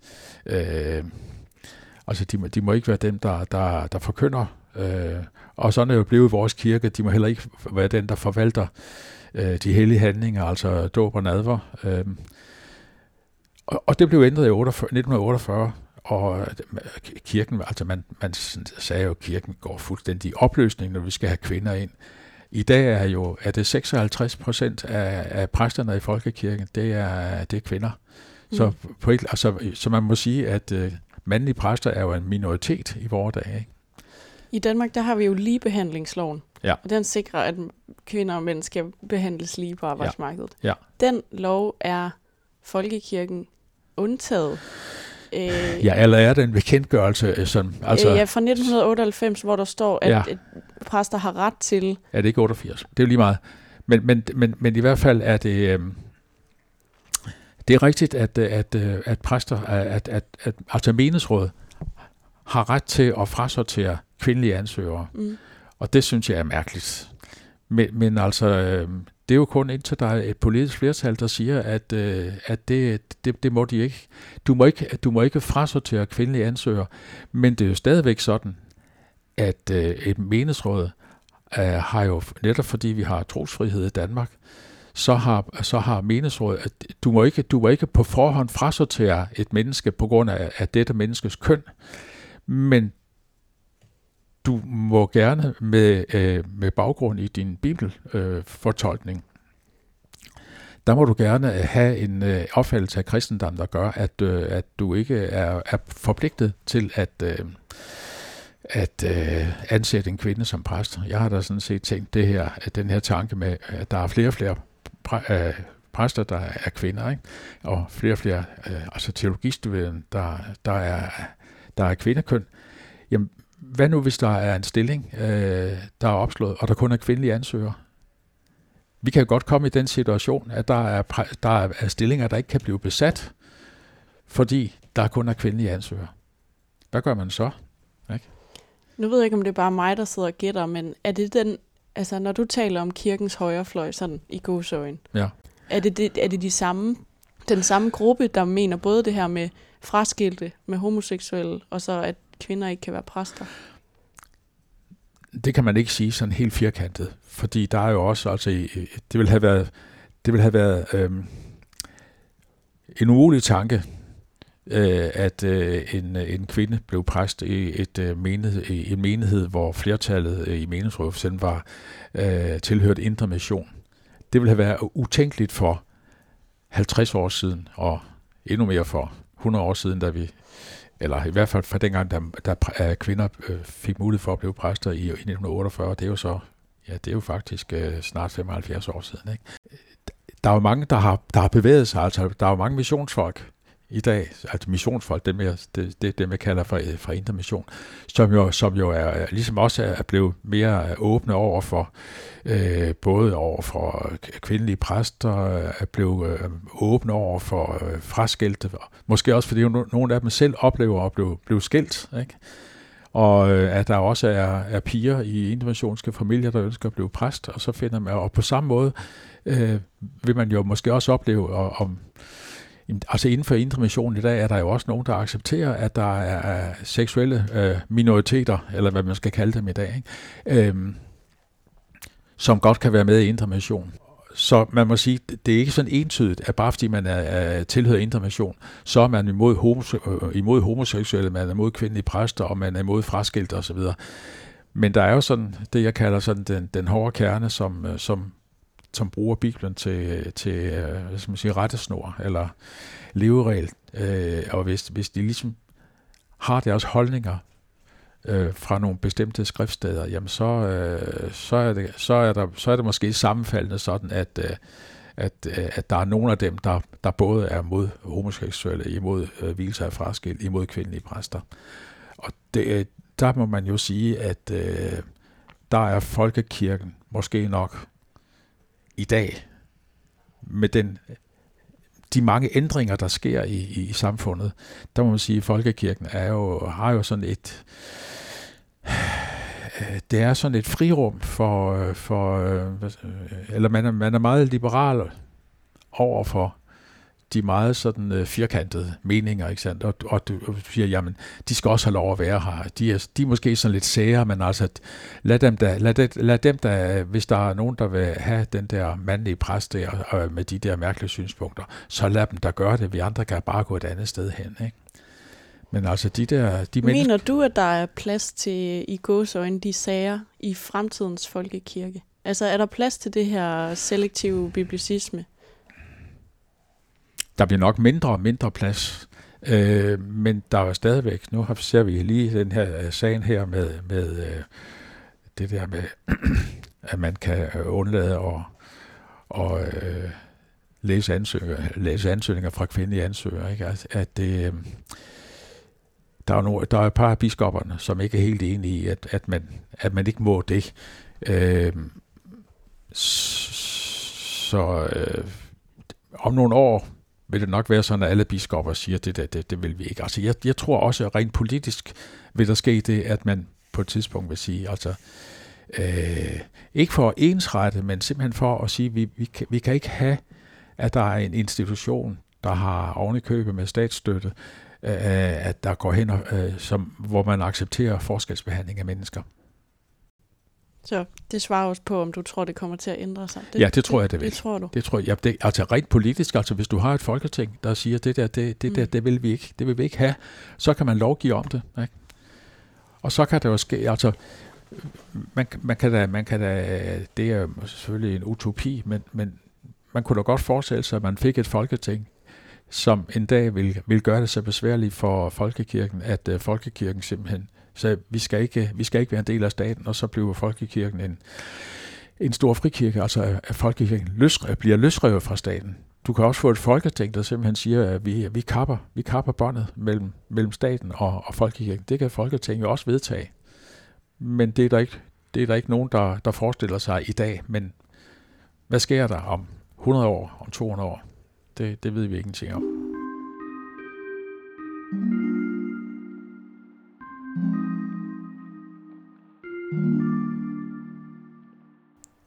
de må ikke være dem, der forkynder. Og sådan er jo blevet vores kirke, de må heller ikke være den, der forvalter de hellige handlinger, altså dåb og nadver. Og det blev ændret i 1948, og kirken, altså man sagde jo, at kirken går fuldstændig i opløsning, når vi skal have kvinder ind. I dag er det 56% af præsterne i Folkekirken, det er kvinder. Så, så man må sige, at mandlige præster er jo en minoritet i vore dage, ikke? I Danmark, der har vi jo ligebehandlingsloven, og den sikrer, at kvinder og mænd skal behandles lige på arbejdsmarkedet. Ja. Ja. Den lov er Folkekirken undtaget. Ja, eller er det en bekendtgørelse? Sådan, altså, ja, fra 1998, hvor der står, at præster har ret til... Ja, det er ikke 88. Det er jo lige meget. Men i hvert fald er det... Det er rigtigt, at præster, altså menighedsråd, har ret til at frasortere kvindelige ansøgere. Mm. Og det synes jeg er mærkeligt. Men altså... Det er jo kun indtil der er et politisk flertal, der siger, at det må de ikke. Du må ikke frasortere kvindelige ansøgere, men det er jo stadigvæk sådan, at et menighedsråd har jo, netop fordi vi har trosfrihed i Danmark, så har menighedsråd, at du må ikke på forhånd frasortere et menneske på grund af dette menneskes køn, men du må gerne med baggrund i din bibelfortolkning, der må du gerne have en opfattelse af kristendom, der gør, at du ikke er forpligtet til at ansætte en kvinde som præst. Jeg har da sådan set tænkt det her, at den her tanke med, at der er flere og flere præster, der er kvinder, ikke? Og flere og flere altså teologistuderende, der er kvindekøn. Jamen, hvad nu, hvis der er en stilling, der er opslået, og der kun er kvindelige ansøgere? Vi kan jo godt komme i den situation, at der er stillinger, der ikke kan blive besat, fordi der kun er kvindelige ansøgere. Hvad gør man så? Ikke? Nu ved jeg ikke, om det er bare mig, der sidder og gætter, men er det den, altså når du taler om kirkens højrefløj, sådan i gåseøjne, er det den samme gruppe, der mener både det her med fraskilte, med homoseksuelle, og så at kvinder ikke kan være præster? Det kan man ikke sige sådan helt firkantet, fordi der er jo også, altså det ville have været en umulig tanke, at en kvinde blev præst i en menighed, hvor flertallet i menighedsrådet selv var tilhørt Indre Mission. Det ville have været utænkeligt for 50 år siden, og endnu mere for 100 år siden, da vi, eller i hvert fald fra dengang, da kvinder fik mulighed for at blive præster i 1948, det er jo så Ja, det er jo faktisk snart 75 år siden, ikke? Der er jo mange, der har bevæget sig. Altså, der er jo mange missionsfolk i dag, altså missionsfolk, dem jeg kalder for intermission, som jo er ligesom også er blevet mere åbne over for både over for kvindelige præster, er blevet åbne over for fraskilte, måske også fordi nogle af dem selv oplever at blive skilt, ikke? Og at der også er piger i interventionske familier, der ønsker at blive præst, og så finder man, og på samme måde vil man jo måske også opleve, altså inden for interventionen i dag, er der jo også nogen, der accepterer, at der er seksuelle minoriteter, eller hvad man skal kalde dem i dag, ikke? Som godt kan være med i interventionen. Så man må sige, det er ikke sådan entydigt, at bare fordi man er tilhører intervention, så er man imod homoseksuelle, man er imod kvindelige præster, og man er imod fraskilte osv. Men der er jo sådan det, jeg kalder sådan den hårde kerne, som bruger Bibelen til hvad skal man sige, rettesnor eller leveregel. Og hvis de ligesom har deres holdninger fra nogle bestemte skriftsteder, jamen så er det måske sammenfaldende sådan, at der er nogle af dem, der både er mod homoseksuelle, imod vielser af fraskilt, imod kvindelige præster. Og der må man jo sige, at der er folkekirken måske nok i dag med de mange ændringer, der sker i samfundet, der må man sige, at folkekirken har jo sådan et... Det er sådan et frirum for eller man er meget liberal over for de meget sådan firkantede meninger, ikke sandt? Og du siger, jamen, de skal også have lov at være her. De er måske sådan lidt sære, men altså, lad dem da, hvis der er nogen, der vil have den der mandlige præst der, og med de der mærkelige synspunkter, så lad dem da gøre det. Vi andre kan bare gå et andet sted hen, ikke? Men altså, Mener du, at der er plads til, i gåseøjne, de sager i fremtidens folkekirke? Altså, er der plads til det her selektive biblicisme? Der bliver nok mindre og mindre plads, men der er stadigvæk, nu ser vi lige den her sagen her med det der med, at man kan undlade at læse ansøgninger fra kvindelige ansøgere, ikke? At det... Der er et par af biskopperne, som ikke er helt enige i, at man ikke må det. Så om nogle år vil det nok være sådan, at alle biskopper siger, at det vil vi ikke. Altså, jeg tror også, at rent politisk vil der ske det, at man på et tidspunkt vil sige, altså ikke for at ensrette, men simpelthen for at sige, at vi kan ikke have, at der er en institution, der har oven i købet med statsstøtte, at der går hen, hvor man accepterer forskelsbehandling af mennesker. Så det svarer også på, om du tror, det kommer til at ændre sig? Det tror jeg, det vil. Det tror du? Det tror jeg. Ja, altså rent politisk, altså hvis du har et folketing, der siger, det vil vi ikke have, så kan man lovgive om det, ikke? Og så kan det jo ske, altså man kan da, det er selvfølgelig en utopi, men man kunne da godt forestille sig, at man fik et folketing, som en dag vil gøre det så besværligt for folkekirken, at folkekirken simpelthen sagde, vi skal ikke være en del af staten, og så bliver folkekirken en stor frikirke, altså at folkekirken bliver løsrevet fra staten. Du kan også få et folketing, der simpelthen siger, at vi kapper båndet mellem staten og folkekirken. Det kan folketinget også vedtage, men det er der ikke nogen, der forestiller sig i dag. Men hvad sker der om 100 år, om 200 år? Det ved vi ingenting om.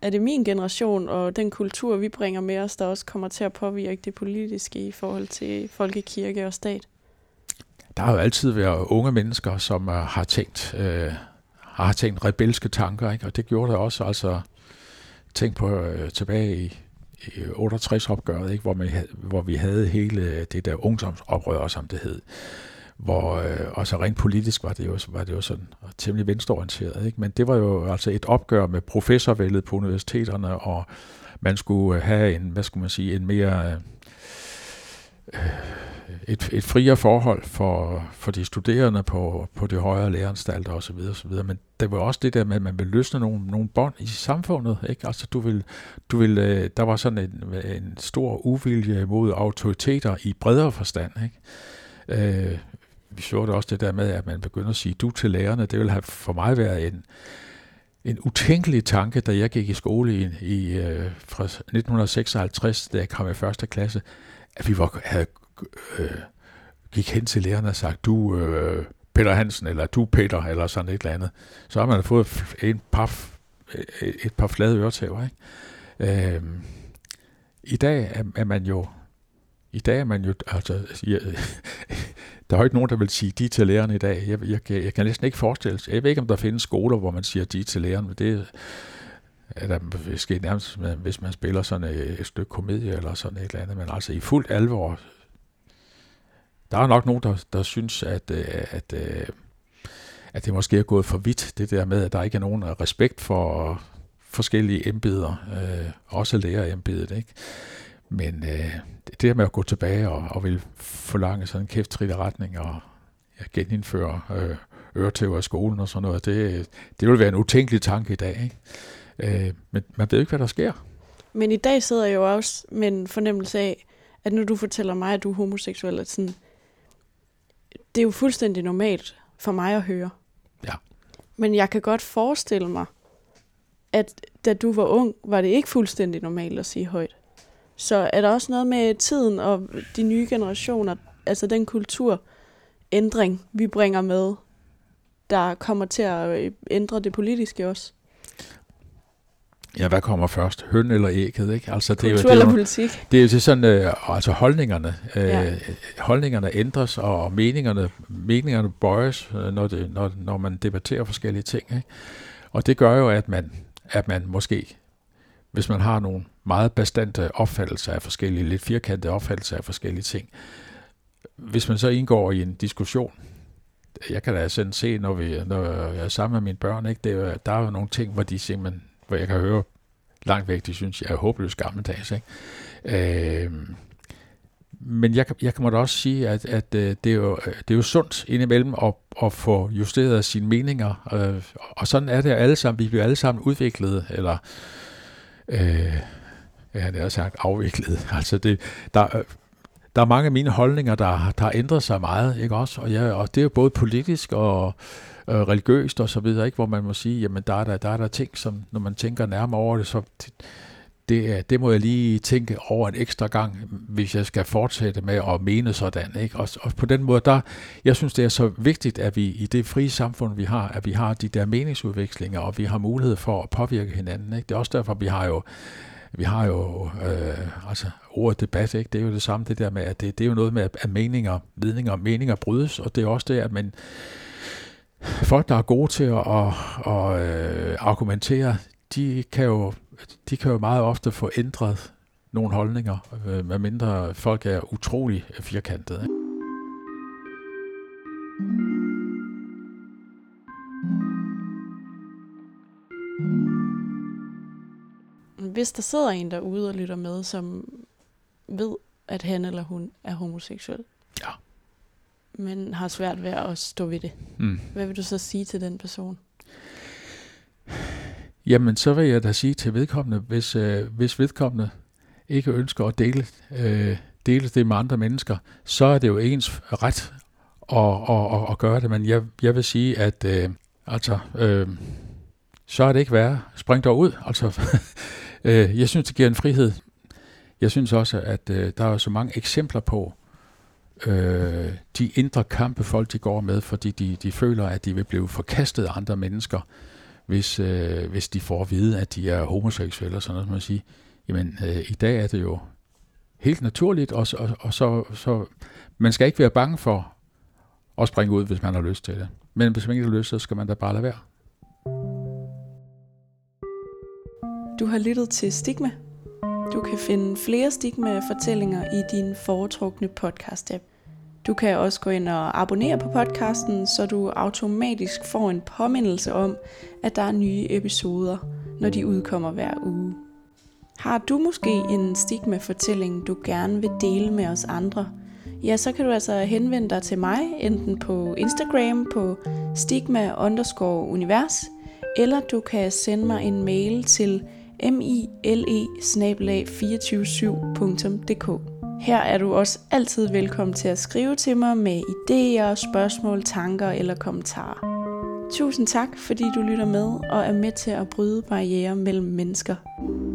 Er det min generation og den kultur, vi bringer med os, der også kommer til at påvirke det politiske i forhold til folkekirke og stat? Der har jo altid været unge mennesker, som har tænkt rebelske tanker, ikke? Og det gjorde der også. Altså, tænk på tilbage i 68-opgøret, ikke? Hvor vi havde hele det der ungdomsoprør, som det hed. Og så rent politisk var det jo sådan temmelig venstreorienteret, ikke? Men det var jo altså et opgør med professorvældet på universiteterne, og man skulle have en mere et friere forhold for de studerende på de højere læreranstalter og så videre og så videre, men det var også det der med at man vil løsne nogle bånd i samfundet, ikke? Altså du vil der var sådan en stor uvilje mod autoriteter i bredere forstand, ikke? Vi så det også det der med at man begynder at sige du til lærerne, det ville have for mig været en utænkelig tanke, da jeg gik i skole i fra 1956, da jeg kom i første klasse, at vi gik hen til lærerne og sagde, du Peter Hansen, eller du Peter, eller sådan et eller andet. Så har man fået et par flade øretæver, ikke? I dag er man jo, altså, der er jo ikke nogen, der vil sige de til lærerne i dag. Jeg kan næsten ikke forestille sig. Jeg ved ikke, om der findes skoler, hvor man siger de til lærerne, men det er der måske nærmest, hvis man spiller sådan et stykke komedie eller sådan et eller andet, men altså i fuldt alvor. Der er nok nogen, der synes, at det måske er gået for vidt, det der med, at der ikke er nogen respekt for forskellige embeder, også lærerembedet, ikke? Men det der med at gå tilbage og vil forlange sådan en kæfttrit retning og genindføre øretæver i skolen og sådan noget, det vil være en utænkelig tanke i dag, ikke? Men man ved ikke, hvad der sker. Men i dag sidder jeg jo også med en fornemmelse af, at når du fortæller mig, at du er homoseksuel, at sådan, det er jo fuldstændig normalt for mig at høre. Ja. Men jeg kan godt forestille mig, at da du var ung, var det ikke fuldstændig normalt at sige højt. Så er der også noget med tiden og de nye generationer, altså den kulturændring, vi bringer med, der kommer til at ændre det politiske også? Ja, hvad kommer først? Høn eller ægget, ikke? Altså, kultur eller politik? Det er jo til sådan, altså holdningerne. Ja. Holdningerne ændres, og meningerne bøjes, når man debatterer forskellige ting, ikke? Og det gør jo, at man måske, hvis man har nogle meget bastante opfattelser af forskellige, lidt firkantede opfattelser af forskellige ting, hvis man så indgår i en diskussion. Jeg kan da sådan se, når jeg er sammen med mine børn, ikke? Der er jo nogle ting, hvor de simpelthen, hvor jeg kan høre langt væk, de synes, jeg er håbløs gammeldags, ikke? Men jeg kan da også sige, at det er jo sundt indimellem at få justeret sine meninger, og sådan er det alle sammen. Vi bliver alle sammen udviklet, eller ja, det er sagt afviklet. Altså der er mange af mine holdninger, der ændrer sig meget, ikke også? Og det er jo både politisk og religiøst og så videre, ikke, hvor man må sige, jamen der er der ting, som når man tænker nærmere over det, så det må jeg lige tænke over en ekstra gang, hvis jeg skal fortsætte med at mene sådan, ikke? Og på den måde, jeg synes det er så vigtigt, at vi i det frie samfund vi har, at vi har de der meningsudvekslinger, og vi har mulighed for at påvirke hinanden, ikke? Det er også derfor vi har jo altså ordet debat, ikke? Det er jo det samme, det der med, at det er jo noget med at meninger brydes, og det er også det, at man folk, der er gode til at argumentere, de kan jo meget ofte få ændret nogle holdninger, medmindre folk er utrolig firkantede, ikke? Hvis der sidder en derude og lytter med, som ved, at han eller hun er homoseksuel, ja, men har svært ved at stå ved det. Mm. Hvad vil du så sige til den person? Jamen, så vil jeg da sige til vedkommende, hvis vedkommende ikke ønsker at dele det med andre mennesker, så er det jo ens ret at gøre det. Men jeg vil sige, at så er det ikke værre. Spring dog ud. Altså, jeg synes, det giver en frihed. Jeg synes også, at der er så mange eksempler på, de indre kampe folk de går med, fordi de føler, at de vil blive forkastet af andre mennesker, hvis de får at vide, at de er homoseksuelle og sådan noget, som man siger. Jamen, i dag er det jo helt naturligt, og så man skal ikke være bange for at springe ud, hvis man har lyst til det. Men hvis man ikke har lyst, så skal man da bare lade være. Du har lyttet til Stigma. Du kan finde flere Stigma-fortællinger i din foretrukne podcast-app. Du kan også gå ind og abonnere på podcasten, så du automatisk får en påmindelse om, at der er nye episoder, når de udkommer hver uge. Har du måske en Stigma-fortælling, du gerne vil dele med os andre, ja, så kan du altså henvende dig til mig, enten på Instagram på stigma_univers, eller du kan sende mig en mail til mile@247.dk. Her er du også altid velkommen til at skrive til mig med idéer, spørgsmål, tanker eller kommentarer. Tusind tak, fordi du lytter med og er med til at bryde barrierer mellem mennesker.